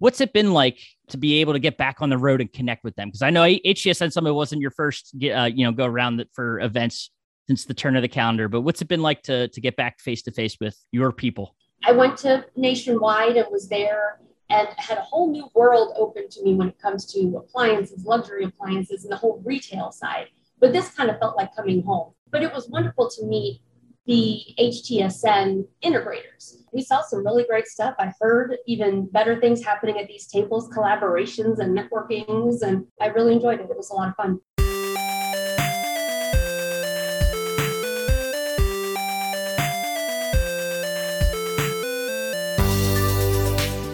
What's it been like to be able to get back on the road and connect with them? Because I know HTSN Summit wasn't your first, go around for events since the turn of the calendar, but what's it been like to get back face-to-face with your people? I went to Nationwide and was there and had a whole new world open to me when it comes to appliances, luxury appliances, and the whole retail side. But this kind of felt like coming home. But it was wonderful to meet the HTSN integrators. We saw some really great stuff. I heard even better things happening at these tables, collaborations and networkings, and I really enjoyed it. It was a lot of fun.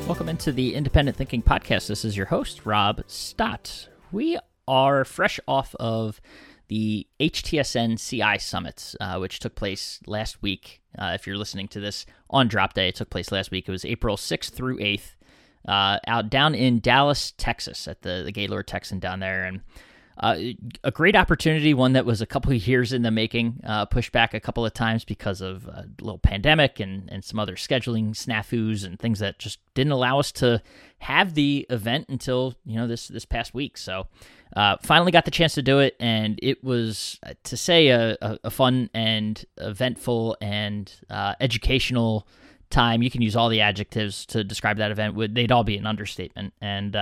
Welcome into the Independent Thinking Podcast. This is your host, Rob Stott. We are fresh off of the HTSN CI Summit, which took place last week. If you're listening to this on drop day, it took place last week. It was April 6th through 8th, out down in Dallas, Texas, at the Gaylord Texan down there. And a great opportunity, one that was a couple of years in the making, pushed back a couple of times because of a little pandemic and some other scheduling snafus and things that just didn't allow us to have the event until, this past week. So finally got the chance to do it, and it was, to say, a fun and eventful and educational time. You can use all the adjectives to describe that event. They'd all be an understatement. And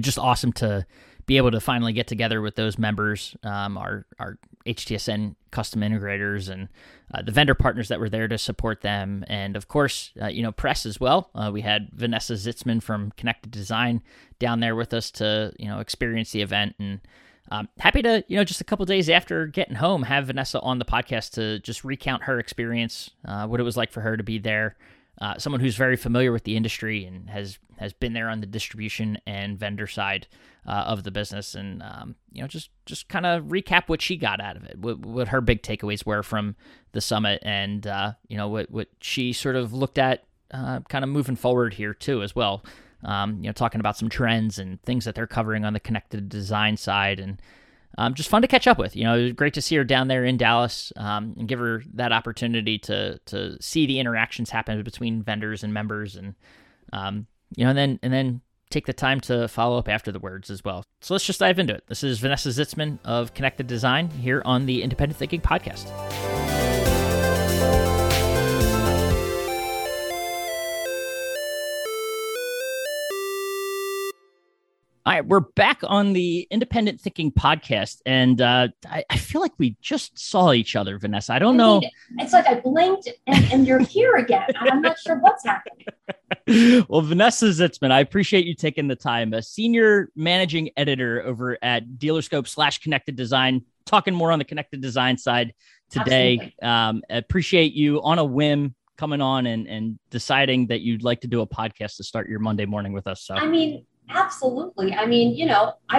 just awesome to be able to finally get together with those members, our HTSN custom integrators and the vendor partners that were there to support them. And of course, press as well. We had Vanessa Zitzmann from Connected Design down there with us to, experience the event. And happy to, just a couple days after getting home, have Vanessa on the podcast to just recount her experience, what it was like for her to be there. Someone who's very familiar with the industry and has been there on the distribution and vendor side of the business, and just kind of recap what she got out of it, what her big takeaways were from the summit, and what she sort of looked at, kind of moving forward here too as well. Talking about some trends and things that they're covering on the Connected Design side, and just fun to catch up with. It was great to see her down there in Dallas, and give her that opportunity to see the interactions happen between vendors and members, and then take the time to follow up afterwards as well. So let's just dive into it. This is Vanessa Zitzmann of Connected Design here on the Independent Thinking Podcast. All right, we're back on the Independent Thinking Podcast, and I feel like we just saw each other, Vanessa. I don't know. It's like I blinked, and you're here again. I'm not sure what's happening. Well, Vanessa Zitzmann, I appreciate you taking the time. A senior managing editor over at Dealerscope / Connected Design, talking more on the Connected Design side today. Appreciate you on a whim coming on and deciding that you'd like to do a podcast to start your Monday morning with us. So absolutely. I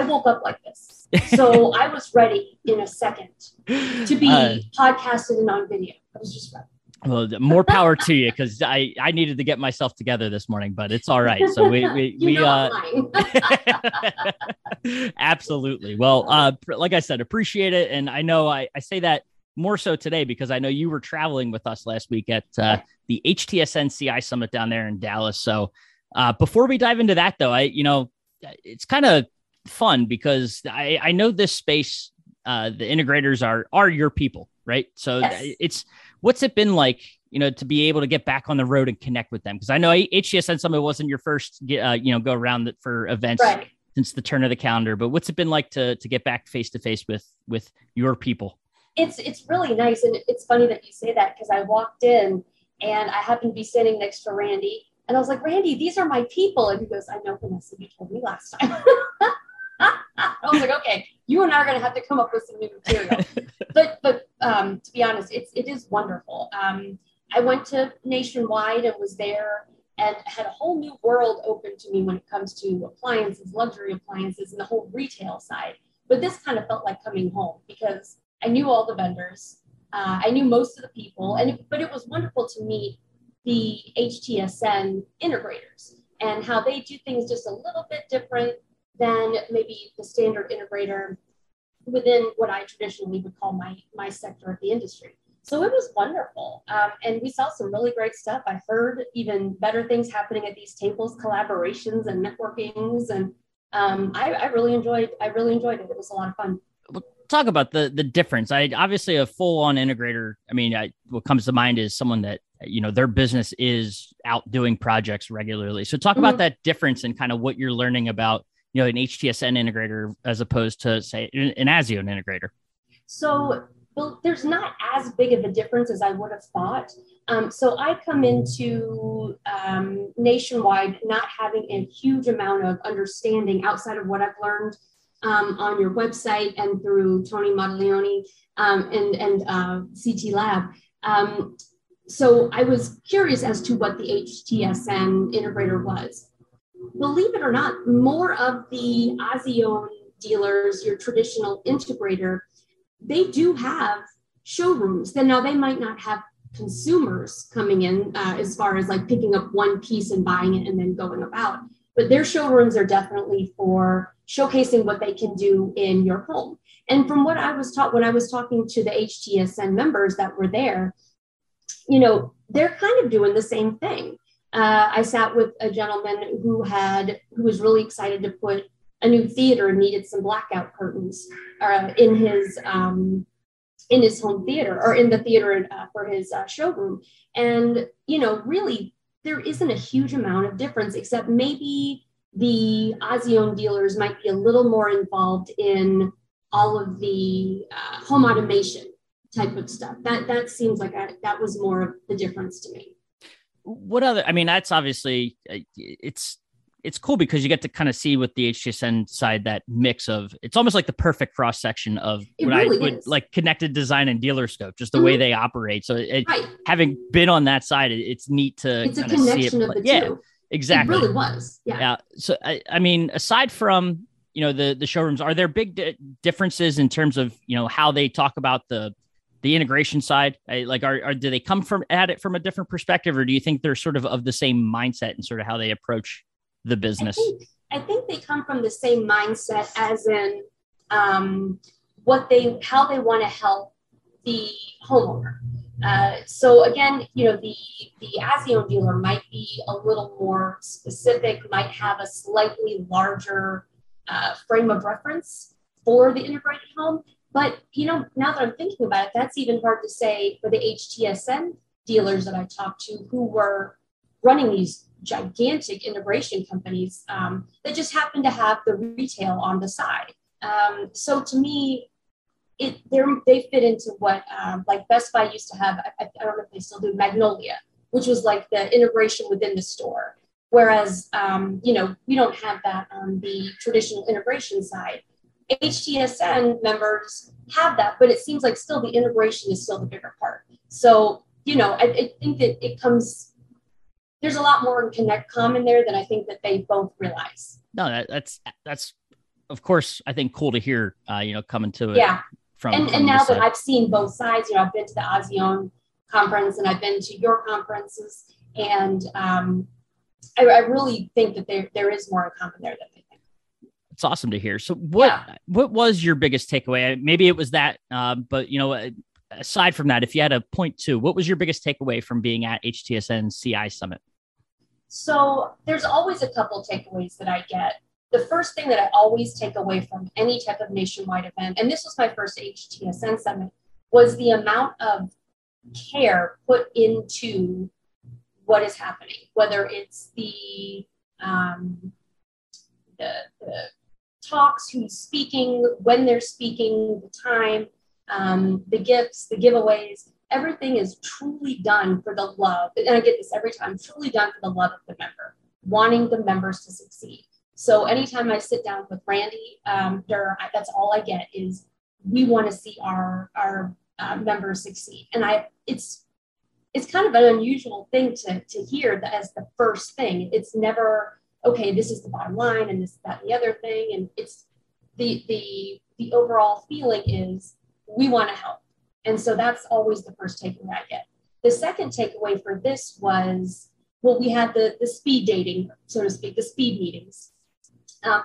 woke up like this, so I was ready in a second to be podcasted and on video. I was just ready. Well, more power to you, because I needed to get myself together this morning, but it's all right. So we absolutely. Well, like I said, appreciate it, and I know I say that more so today because I know you were traveling with us last week at the HTSN CI Summit down there in Dallas. So. Before we dive into that, though, it's kind of fun because I know this space, the integrators are your people, right? So yes. What's it been like, to be able to get back on the road and connect with them? Because I know HTSN Summit wasn't your first, go around for events since the turn of the calendar, but what's it been like to get back face-to-face with your people? It's really nice. And it's funny that you say that because I walked in and I happened to be standing next to Randy. And I was like, Randy, these are my people. And he goes, I know, Vanessa, you told me last time. I was like, okay, you and I are going to have to come up with some new material. But to be honest, it is wonderful. I went to Nationwide and was there and had a whole new world open to me when it comes to appliances, luxury appliances, and the whole retail side. But this kind of felt like coming home because I knew all the vendors. I knew most of the people, but it was wonderful to meet the HTSN integrators and how they do things just a little bit different than maybe the standard integrator within what I traditionally would call my sector of the industry. So it was wonderful. And we saw some really great stuff. I heard even better things happening at these tables, collaborations and networkings. And I really enjoyed it. It was a lot of fun. Talk about the difference. Obviously a full-on integrator. I mean, what comes to mind is someone that, you know, their business is out doing projects regularly. So talk about that difference and kind of what you're learning about, you know, an HTSN integrator as opposed to, say, an ASEAN integrator. So there's not as big of a difference as I would have thought. So I come into Nationwide not having a huge amount of understanding outside of what I've learned on your website and through Tony Modiglione and CT lab. So I was curious as to what the HTSN integrator was. Believe it or not, more of the ASEAN dealers, your traditional integrator, they do have showrooms. Now they might not have consumers coming in as far as like picking up one piece and buying it and then going about, but their showrooms are definitely for showcasing what they can do in your home. And from what I was taught when I was talking to the HTSN members that were there, you know, they're kind of doing the same thing. I sat with a gentleman who was really excited to put a new theater and needed some blackout curtains in his home theater or in the theater for his showroom. And, you know, really there isn't a huge amount of difference, except maybe the ASEAN dealers might be a little more involved in all of the home automation type of stuff. That seems like that was more of the difference to me. What other, I mean, that's obviously, it's cool because you get to kind of see with the HTSN side, that mix of, it's almost like the perfect cross section of like Connected Design and Dealerscope, just the way they operate. So having been on that side, it's neat to it's kind a of connection see it. Of the two. Exactly. It really was. Yeah. So I mean, aside from, you know, the showrooms, are there big differences in terms of, you know, how they talk about the integration side? Like, do they come at it from a different perspective, or do you think they're sort of the same mindset and sort of how they approach the business? I think they come from the same mindset, as in how they want to help the homeowner. So again, you know, the ASEAN dealer might be a little more specific, might have a slightly larger frame of reference for the integrated home. But, you know, now that I'm thinking about it, that's even hard to say for the HTSN dealers that I talked to who were running these gigantic integration companies that just happen to have the retail on the side. So to me, they fit into what like Best Buy used to have. I don't know if they still do, Magnolia, which was like the integration within the store. Whereas, you know, we don't have that on the traditional integration side. HTSN members have that, but it seems like still the integration is still the bigger part. So, you know, I think that it comes, there's a lot more common there than I think that they both realize. No, that's of course, I think cool to hear, you know, coming to it. Yeah. And now that I've seen both sides, you know, I've been to the ASEAN conference and I've been to your conferences, and I really think that there is more in common there than they think. It's awesome to hear. So what was your biggest takeaway? Maybe it was that, but you know, aside from that, if you had a point to, what was your biggest takeaway from being at HTSN CI Summit? So there's always a couple takeaways that I get. The first thing that I always take away from any type of Nationwide event, and this was my first HTSN Summit, was the amount of care put into what is happening, whether it's the talks, who's speaking, when they're speaking, the time, the gifts, the giveaways, everything is truly done for the love. And I get this every time, truly done for the love of the member, wanting the members to succeed. So anytime I sit down with Randy, that's all I get is, we want to see our members succeed. And it's kind of an unusual thing to hear that as the first thing. It's never, okay, this is the bottom line and this, that, and the other thing. And it's the overall feeling is, we want to help. And so that's always the first takeaway I get. The second takeaway for this was, well, we had the speed dating, so to speak, the speed meetings.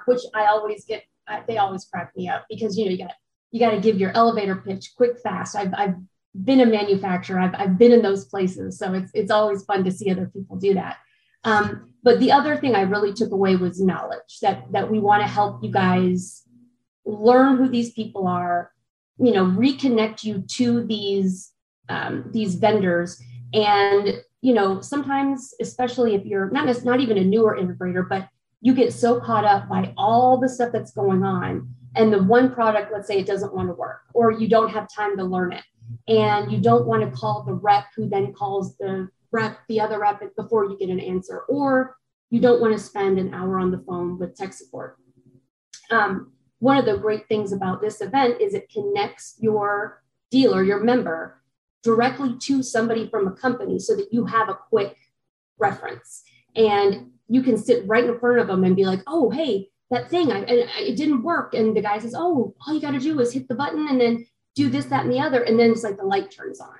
Which I always get, they always crack me up because, you know, you got to give your elevator pitch quick, fast. I've been a manufacturer. I've been in those places. So it's always fun to see other people do that. But the other thing I really took away was knowledge, that we want to help you guys learn who these people are, reconnect you to these vendors. And, sometimes, especially if you're not even a newer integrator, but you get so caught up by all the stuff that's going on. And the one product, let's say it doesn't want to work, or you don't have time to learn it. And you don't want to call the rep who then calls the other rep before you get an answer, or you don't want to spend an hour on the phone with tech support. One of the great things about this event is it connects your dealer, your member, directly to somebody from a company so that you have a quick reference. And you can sit right in front of them and be like, oh, hey, that thing, it didn't work. And the guy says, oh, all you got to do is hit the button and then do this, that, and the other. And then it's like the light turns on.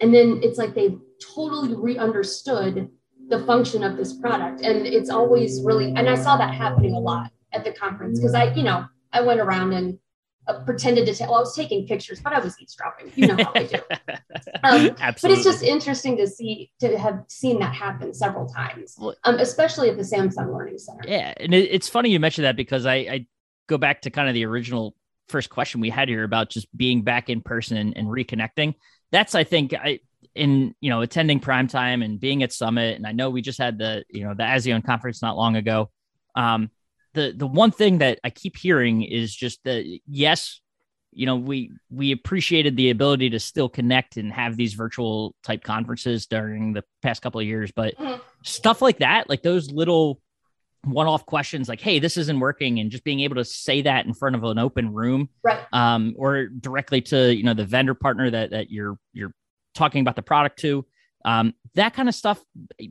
And then it's like they've totally re-understood the function of this product. And it's always really, and I saw that happening a lot at the conference because I went around and pretended to, I was taking pictures, but I was eavesdropping. You know how I do. But it's just interesting to have seen that happen several times, especially at the Samsung Learning Center. Yeah. And it's funny you mentioned that because I go back to kind of the original first question we had here about just being back in person and reconnecting. That's, I think, attending primetime and being at Summit. And I know we just had the ASEAN conference not long ago. The one thing that I keep hearing is just that, yes, we appreciated the ability to still connect and have these virtual type conferences during the past couple of years, but stuff like that, like those little one-off questions like, hey, this isn't working. And just being able to say that in front of an open room, right? Or directly to, the vendor partner that you're talking about the product to. That kind of stuff,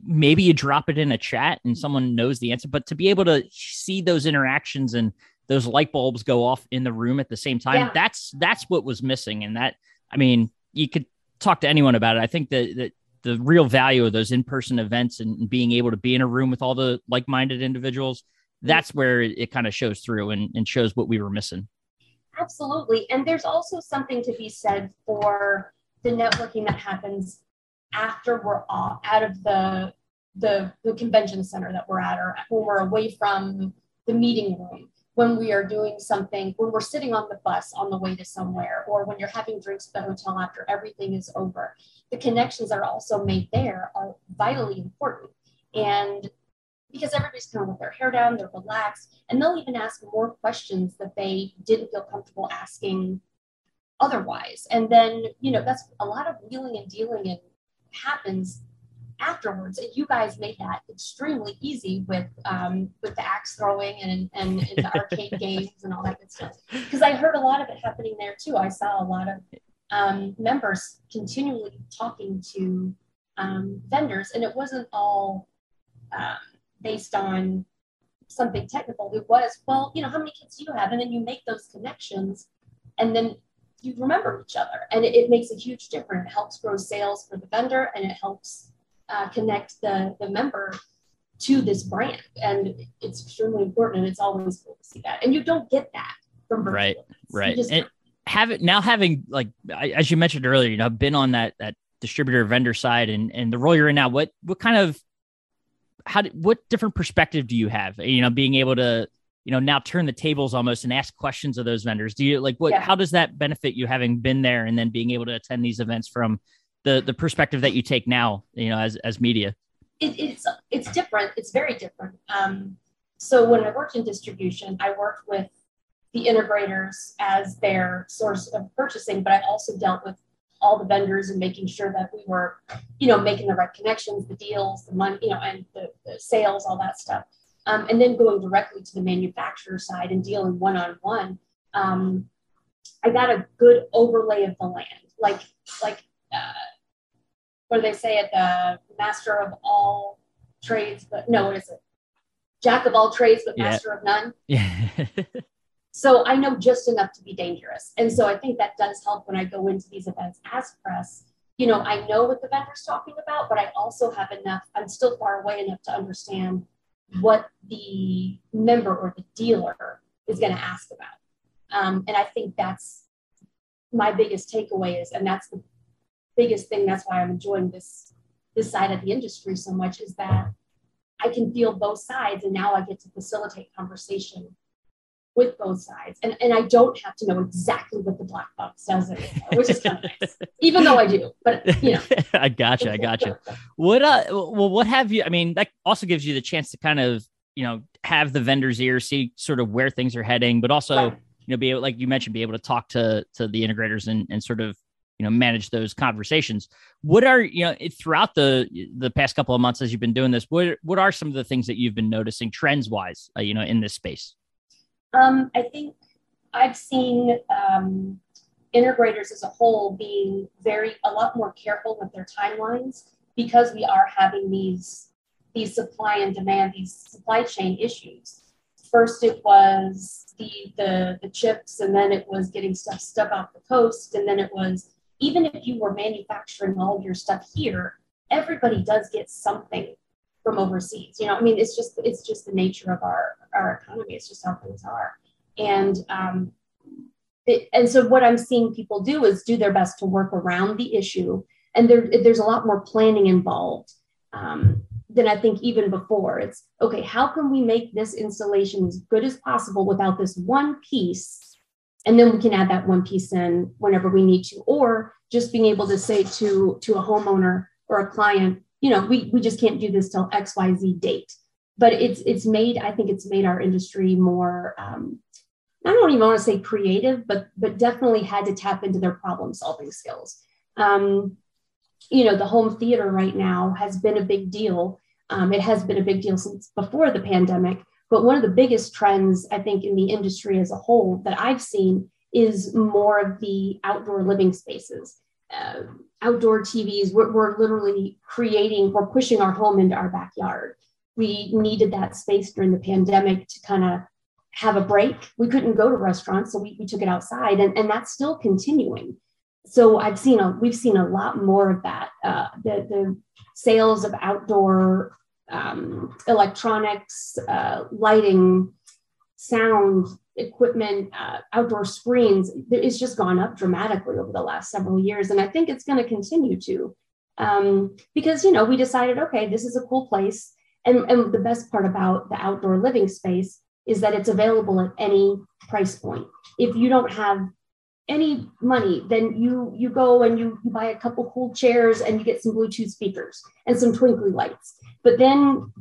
maybe you drop it in a chat and someone knows the answer, but to be able to see those interactions and those light bulbs go off in the room at the same time, yeah. That's what was missing. And that, I mean, you could talk to anyone about it. I think that the real value of those in-person events and being able to be in a room with all the like-minded individuals, that's where it kind of shows through and shows what we were missing. Absolutely. And there's also something to be said for the networking that happens after we're all out of the convention center that we're at, or when we're away from the meeting room, when we are doing something, when we're sitting on the bus on the way to somewhere, or when you're having drinks at the hotel after everything is over. The connections that are also made there are vitally important. And because everybody's kind of with their hair down, they're relaxed, and they'll even ask more questions that they didn't feel comfortable asking otherwise. And then, that's a lot of wheeling and dealing and happens afterwards, and you guys made that extremely easy with the axe throwing and the arcade games and all that good stuff, because I heard a lot of it happening there too. I saw a lot of members continually talking to vendors, and it wasn't all based on something technical. It was, how many kids do you have? And then you make those connections, and then you remember each other, and it makes a huge difference. It helps grow sales for the vendor, and it helps connect the member to this brand, and it's extremely important, and it's always cool to see that. And you don't get that from virtual events. Right. And having as you mentioned earlier, I've been on that distributor vendor side and the role you're in now, what kind of, what different perspective do you have, being able to, now turn the tables almost and ask questions of those vendors? Do you how does that benefit you having been there and then being able to attend these events from the perspective that you take now, as media? It's different. It's very different. So when I worked in distribution, I worked with the integrators as their source of purchasing, but I also dealt with all the vendors and making sure that we were, making the right connections, the deals, the money, and the sales, all that stuff. And then going directly to the manufacturer side and dealing one-on-one, I got a good overlay of the land. What do they say at the master of all trades, but no, what is it? Jack of all trades, but master of none. Yeah. So I know just enough to be dangerous. And so I think that does help when I go into these events as press. I know what the vendor's talking about, but I also have enough, I'm still far away enough to understand what the member or the dealer is going to ask about. And I think that's my biggest takeaway is, and that's the biggest thing. That's why I'm enjoying this side of the industry so much, is that I can feel both sides, and now I get to facilitate conversation with both sides. And I don't have to know exactly what the black box sells it, which is kind of nice, even though I do, but you know. I gotcha. What have you, I mean, that also gives you the chance to kind of, you know, have the vendor's ear, see sort of where things are heading, but also, right, you know, be able, like you mentioned, be able to talk to the integrators and sort of, you know, manage those conversations. What are, you know, throughout the past couple of months as you've been doing this, what are some of the things that you've been noticing trends wise, you know, in this space? I think I've seen integrators as a whole being a lot more careful with their timelines, because we are having these supply and demand, these supply chain issues. First, it was the chips, and then it was getting stuff off the coast, and then it was, even if you were manufacturing all of your stuff here, everybody does get something from overseas. You know, I mean, it's just the nature of our economy. It's just how things are. And so what I'm seeing people do is do their best to work around the issue. And there's a lot more planning involved than I think even before. It's, okay, how can we make this installation as good as possible without this one piece? And then we can add that one piece in whenever we need to, or just being able to say to a homeowner or a client, you know, we just can't do this till XYZ date. But I think it's made our industry more, I don't even want to say creative, but definitely had to tap into their problem solving skills. You know, the home theater right now has been a big deal. It has been a big deal since before the pandemic, but one of the biggest trends I think in the industry as a whole that I've seen is more of the outdoor living spaces. Outdoor TVs, we're literally we're pushing our home into our backyard. We needed that space during the pandemic to kind of have a break. We couldn't go to restaurants, so we took it outside, and that's still continuing. So we've seen a lot more of that. The sales of outdoor electronics, lighting, sound, equipment, outdoor screens, it's just gone up dramatically over the last several years. And I think it's going to continue to, because, you know, we decided, okay, this is a cool place. And the best part about the outdoor living space is that it's available at any price point. If you don't have any money, then you go and you buy a couple cool chairs and you get some Bluetooth speakers and some twinkly lights. But then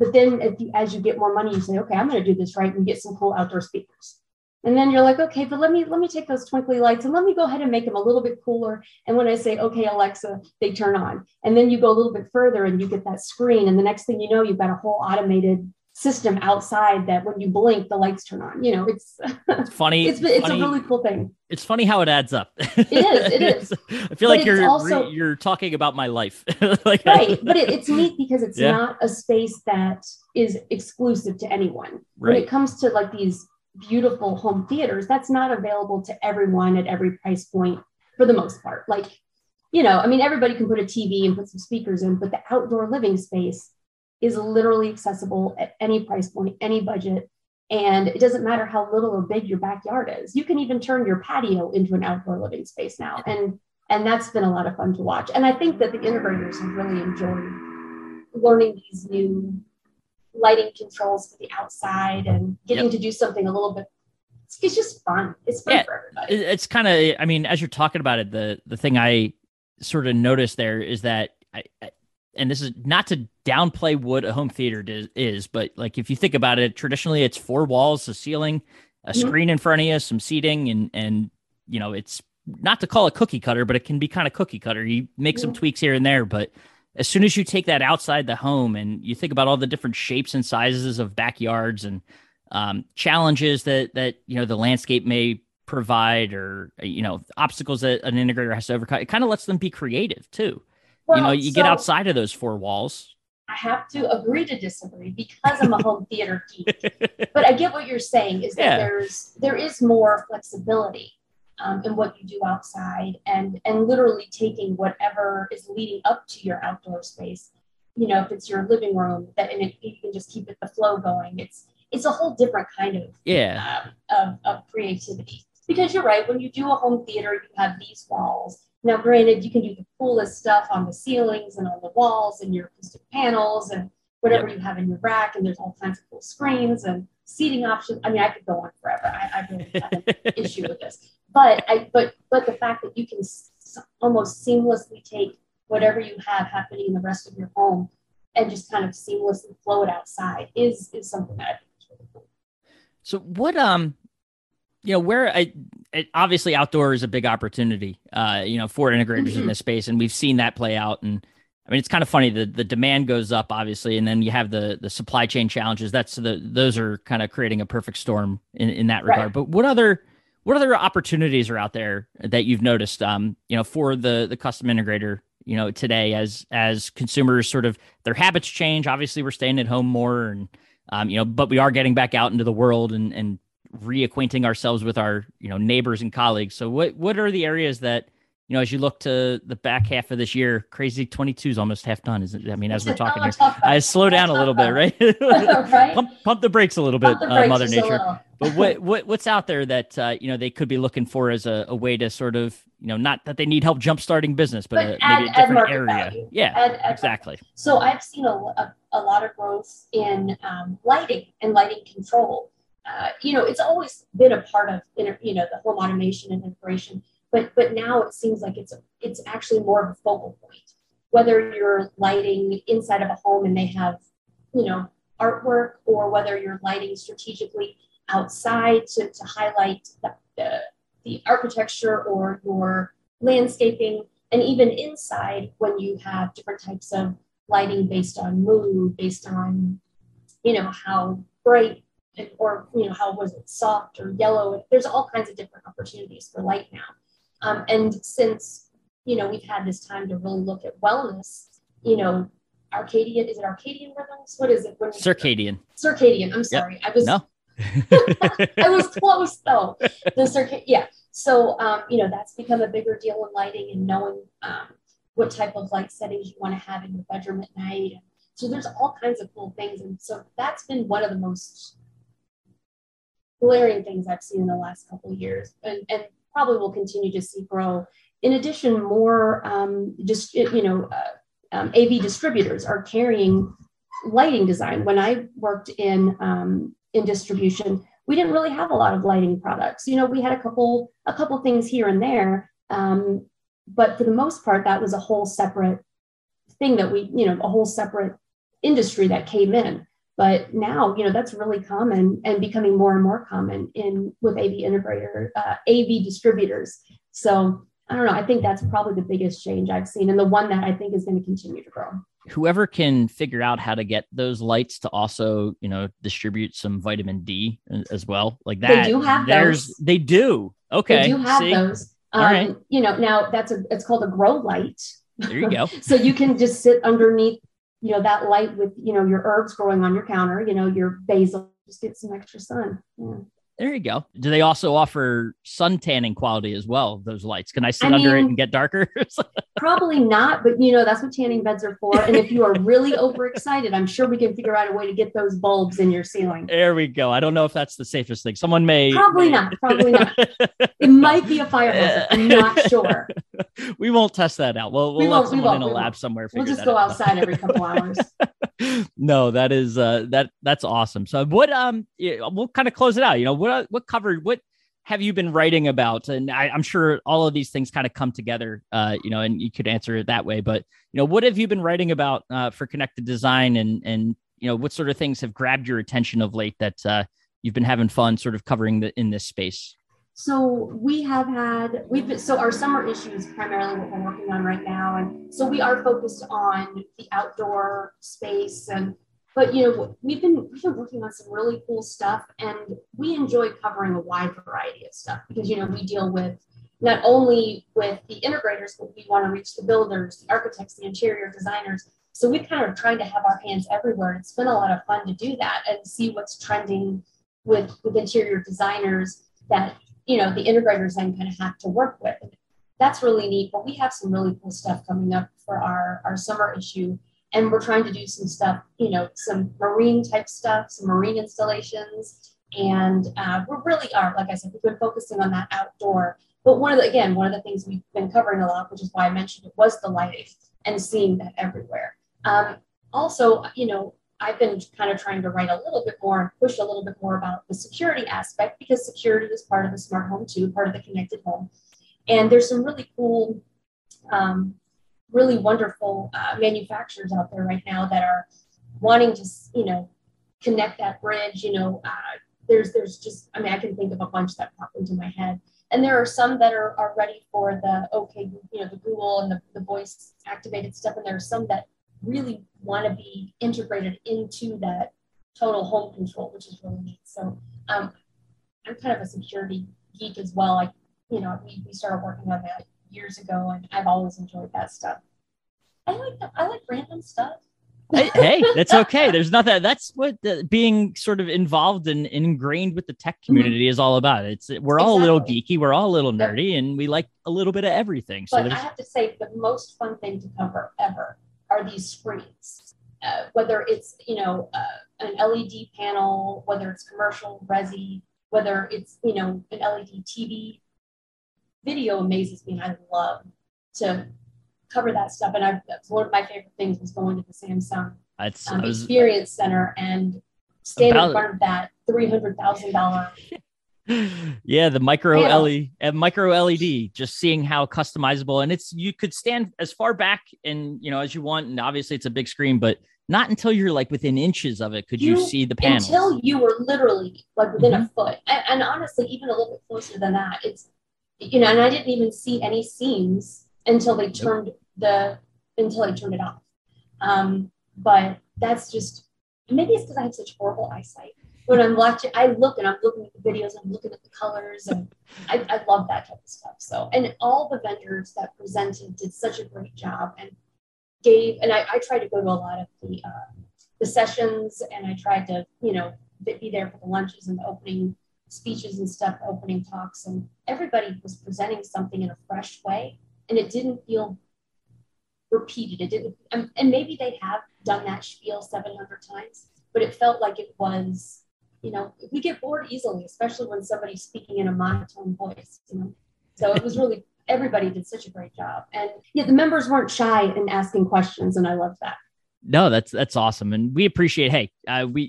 as you get more money, you say, okay, I'm going to do this right, and you get some cool outdoor speakers. And then you're like, okay, but let me take those twinkly lights and let me go ahead and make them a little bit cooler. And when I say, okay, Alexa, they turn on. And then you go a little bit further and you get that screen. And the next thing you know, you've got a whole automated system outside that when you blink, the lights turn on. You know, it's funny. It's funny. A really cool thing. It's funny how it adds up. It is. I feel like you're talking about my life. Like, right. But it's neat because it's not a space that is exclusive to anyone. Right. When it comes to like these beautiful home theaters, that's not available to everyone at every price point for the most part. Like, you know, I mean, everybody can put a TV and put some speakers in, but the outdoor living space is literally accessible at any price point, any budget. And it doesn't matter how little or big your backyard is. You can even turn your patio into an outdoor living space now. And that's been a lot of fun to watch. And I think that the integrators have really enjoyed learning these new lighting controls for the outside and getting to do something a little bit. It's just fun. It's fun for everybody. It's kind of, I mean, as you're talking about it, the thing I sort of noticed there is that and this is not to downplay what a home theater is, but like, if you think about it, traditionally it's four walls, a ceiling, a screen in front of you, some seating, and you know, it's not to call it cookie cutter, but it can be kind of cookie cutter. You make some tweaks here and there, but as soon as you take that outside the home and you think about all the different shapes and sizes of backyards and challenges that you know, the landscape may provide, or, you know, obstacles that an integrator has to overcome, it kind of lets them be creative too. Well, you know, you get outside of those four walls. I have to agree to disagree because I'm a home theater geek. But I get what you're saying is that there is more flexibility in what you do outside, and literally taking whatever is leading up to your outdoor space. You know, if it's your living room, you can just keep the flow going. It's a whole different kind of of creativity, because you're right. When you do a home theater, you have these walls, Now, granted, you can do the coolest stuff on the ceilings and on the walls and your acoustic panels and whatever you have in your rack, and there's all kinds of cool screens and seating options. I mean, I could go on forever. I really have an issue with this, but the fact that you can almost seamlessly take whatever you have happening in the rest of your home and just kind of seamlessly flow it outside is something that I think is really cool. So what, you know, where obviously outdoor is a big opportunity, you know, for integrators in this space. And we've seen that play out. And I mean, it's kind of funny, the demand goes up obviously, and then you have the supply chain challenges. Those are kind of creating a perfect storm in that regard. Right. But what other opportunities are out there that you've noticed, you know, for the custom integrator, you know, today as consumers sort of their habits change? Obviously we're staying at home more and, you know, but we are getting back out into the world and reacquainting ourselves with our, you know, neighbors and colleagues. So what are the areas that, you know, as you look to the back half of this year, crazy 22 is almost half done, isn't it? I mean, as we're talking here, I slow down a little bit, right? Right? Pump the brakes a little bit, Mother Nature. But what's out there that, you know, they could be looking for as a way to sort of, you know, not that they need help jumpstarting business, but maybe a different area. Value. Yeah, exactly. So I've seen a lot of growth in lighting and lighting control. You know, it's always been a part of, you know, the home automation and integration, but now it seems like it's actually more of a focal point, whether you're lighting inside of a home and they have, you know, artwork, or whether you're lighting strategically outside to highlight the architecture or your landscaping, and even inside when you have different types of lighting based on mood, based on, you know, how bright, or, you know, how was it, soft or yellow? There's all kinds of different opportunities for light now. And since, you know, we've had this time to really look at wellness, you know, Arcadian, is it Arcadian rhythms? What is it? Circadian. Circadian. I'm sorry. Yep. I was close though. Yeah. So, you know, that's become a bigger deal in lighting and knowing what type of light settings you want to have in your bedroom at night. So there's all kinds of cool things. And so that's been one of the most glaring things I've seen in the last couple of years, and probably will continue to see grow. In addition, more just, you know, AV distributors are carrying lighting design. When I worked in distribution, we didn't really have a lot of lighting products. You know, we had a couple things here and there, but for the most part, that was a whole separate thing that we, you know, a whole separate industry that came in. But now, you know, that's really common and becoming more and more common with AV distributors. So I don't know. I think that's probably the biggest change I've seen, and the one that I think is going to continue to grow. Whoever can figure out how to get those lights to also, you know, distribute some vitamin D as well, like that. They do have those. They do. Okay. They do have those. All right. You know, now it's called a grow light. There you go. So you can just sit underneath, you know, that light with, you know, your herbs growing on your counter, you know, your basil, just get some extra sun. Yeah. There you go. Do they also offer sun tanning quality as well? Those lights, can I sit under it and get darker? Probably not, but you know, that's what tanning beds are for. And if you are really overexcited, I'm sure we can figure out a way to get those bulbs in your ceiling. There we go. I don't know if that's the safest thing. Someone may. Probably not. It might be a fire hazard. I'm not sure. We won't test that out. We'll let someone in a lab somewhere. We'll just go outside every couple hours. No, that is that's awesome. So what we'll kind of close it out. You know, what have you been writing about? And I'm sure all of these things kind of come together, you know, and you could answer it that way. But, you know, what have you been writing about for Connected Design, and, you know, what sort of things have grabbed your attention of late that you've been having fun sort of covering in this space? So so our summer issue is primarily what we're working on right now. And so we are focused on the outdoor space, but you know, we've been working on some really cool stuff, and we enjoy covering a wide variety of stuff because, you know, we deal with not only with the integrators, but we want to reach the builders, the architects, the interior designers. So we kind of trying to have our hands everywhere. It's been a lot of fun to do that and see what's trending with interior designers that, you know, the integrators then kind of have to work with. That's really neat, but we have some really cool stuff coming up for our summer issue. And we're trying to do some stuff, you know, some marine type stuff, some marine installations. And we really are, like I said, we've been focusing on that outdoor. But one of the, again, one of the things we've been covering a lot, which is why I mentioned it, was the lighting and seeing that everywhere. Also, you know, I've been kind of trying to write a little bit more and push a little bit more about the security aspect, because security is part of the smart home too, part of the connected home. And there's some really cool, really wonderful manufacturers out there right now that are wanting to, you know, connect that bridge. You know, there's just, I mean, I can think of a bunch that pop into my head. And there are some that are ready for the, okay, you know, the Google and the voice activated stuff. And there are some that really want to be integrated into that total home control, which is really neat. So I'm kind of a security geek as well. Like, you know, we started working on that years ago, and I've always enjoyed that stuff. I like random stuff. Hey, that's okay. There's nothing. That's what being sort of involved and ingrained with the tech community is all about. We're all a little geeky, we're all a little nerdy, and we like a little bit of everything. So I have to say, the most fun thing to cover ever are these screens. Whether it's, you know, an LED panel, whether it's commercial, resi, whether it's, you know, an LED TV. Video amazes me. I love to cover that stuff. And that's one of my favorite things was going to the Samsung Experience Center and standing in front of that $300,000. Yeah, the micro LED, just seeing how customizable, and you could stand as far back and, you know, as you want. And obviously it's a big screen, but not until you're like within inches of it could you see the panel. Until you were literally like within a foot, and honestly, even a little bit closer than that. It's, you know, and I didn't even see any scenes until they turned it off. But that's just, maybe it's because I have such horrible eyesight. When I'm watching, I'm looking at the videos, I'm looking at the colors, and I love that type of stuff. So, and all the vendors that presented did such a great job and gave, and I tried to go to a lot of the sessions, and I tried to, you know, be there for the lunches and the opening speeches and stuff, opening talks, and everybody was presenting something in a fresh way, and it didn't feel repeated. It didn't, and maybe they have done that spiel 700 times, but it felt like it was, you know, we get bored easily, especially when somebody's speaking in a monotone voice, you know? So it was really, everybody did such a great job, and yet the members weren't shy in asking questions, and I love that. No, that's awesome. And we appreciate, hey,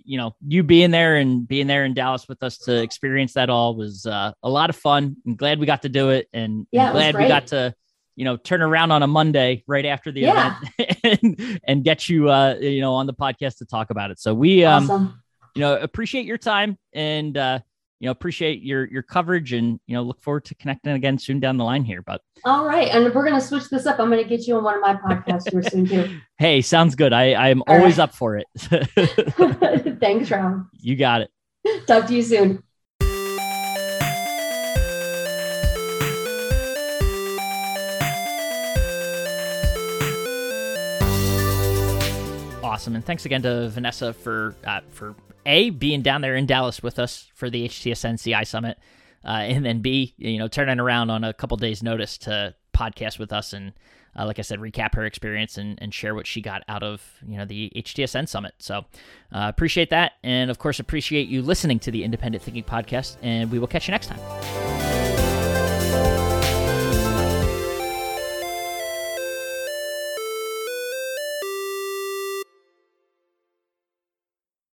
you know, you being there in Dallas with us to experience that all was a lot of fun. I'm glad we got to do it. And yeah, glad we got to, you know, turn around on a Monday right after the event and get you, you know, on the podcast to talk about it. So we, awesome. You know, appreciate your time and, you know, appreciate your coverage, and, you know, look forward to connecting again soon down the line here. But all right. And we're going to switch this up. I'm going to get you on one of my podcasts here soon too. Hey, sounds good. I'm always up for it. Thanks, Rob. You got it. Talk to you soon. Awesome. And thanks again to Vanessa for A, being down there in Dallas with us for the HTSN CI Summit, and then B, you know, turning around on a couple days' notice to podcast with us and, like I said, recap her experience and share what she got out of, you know, the HTSN Summit. So appreciate that, and of course appreciate you listening to the Independent Thinking Podcast, and we will catch you next time.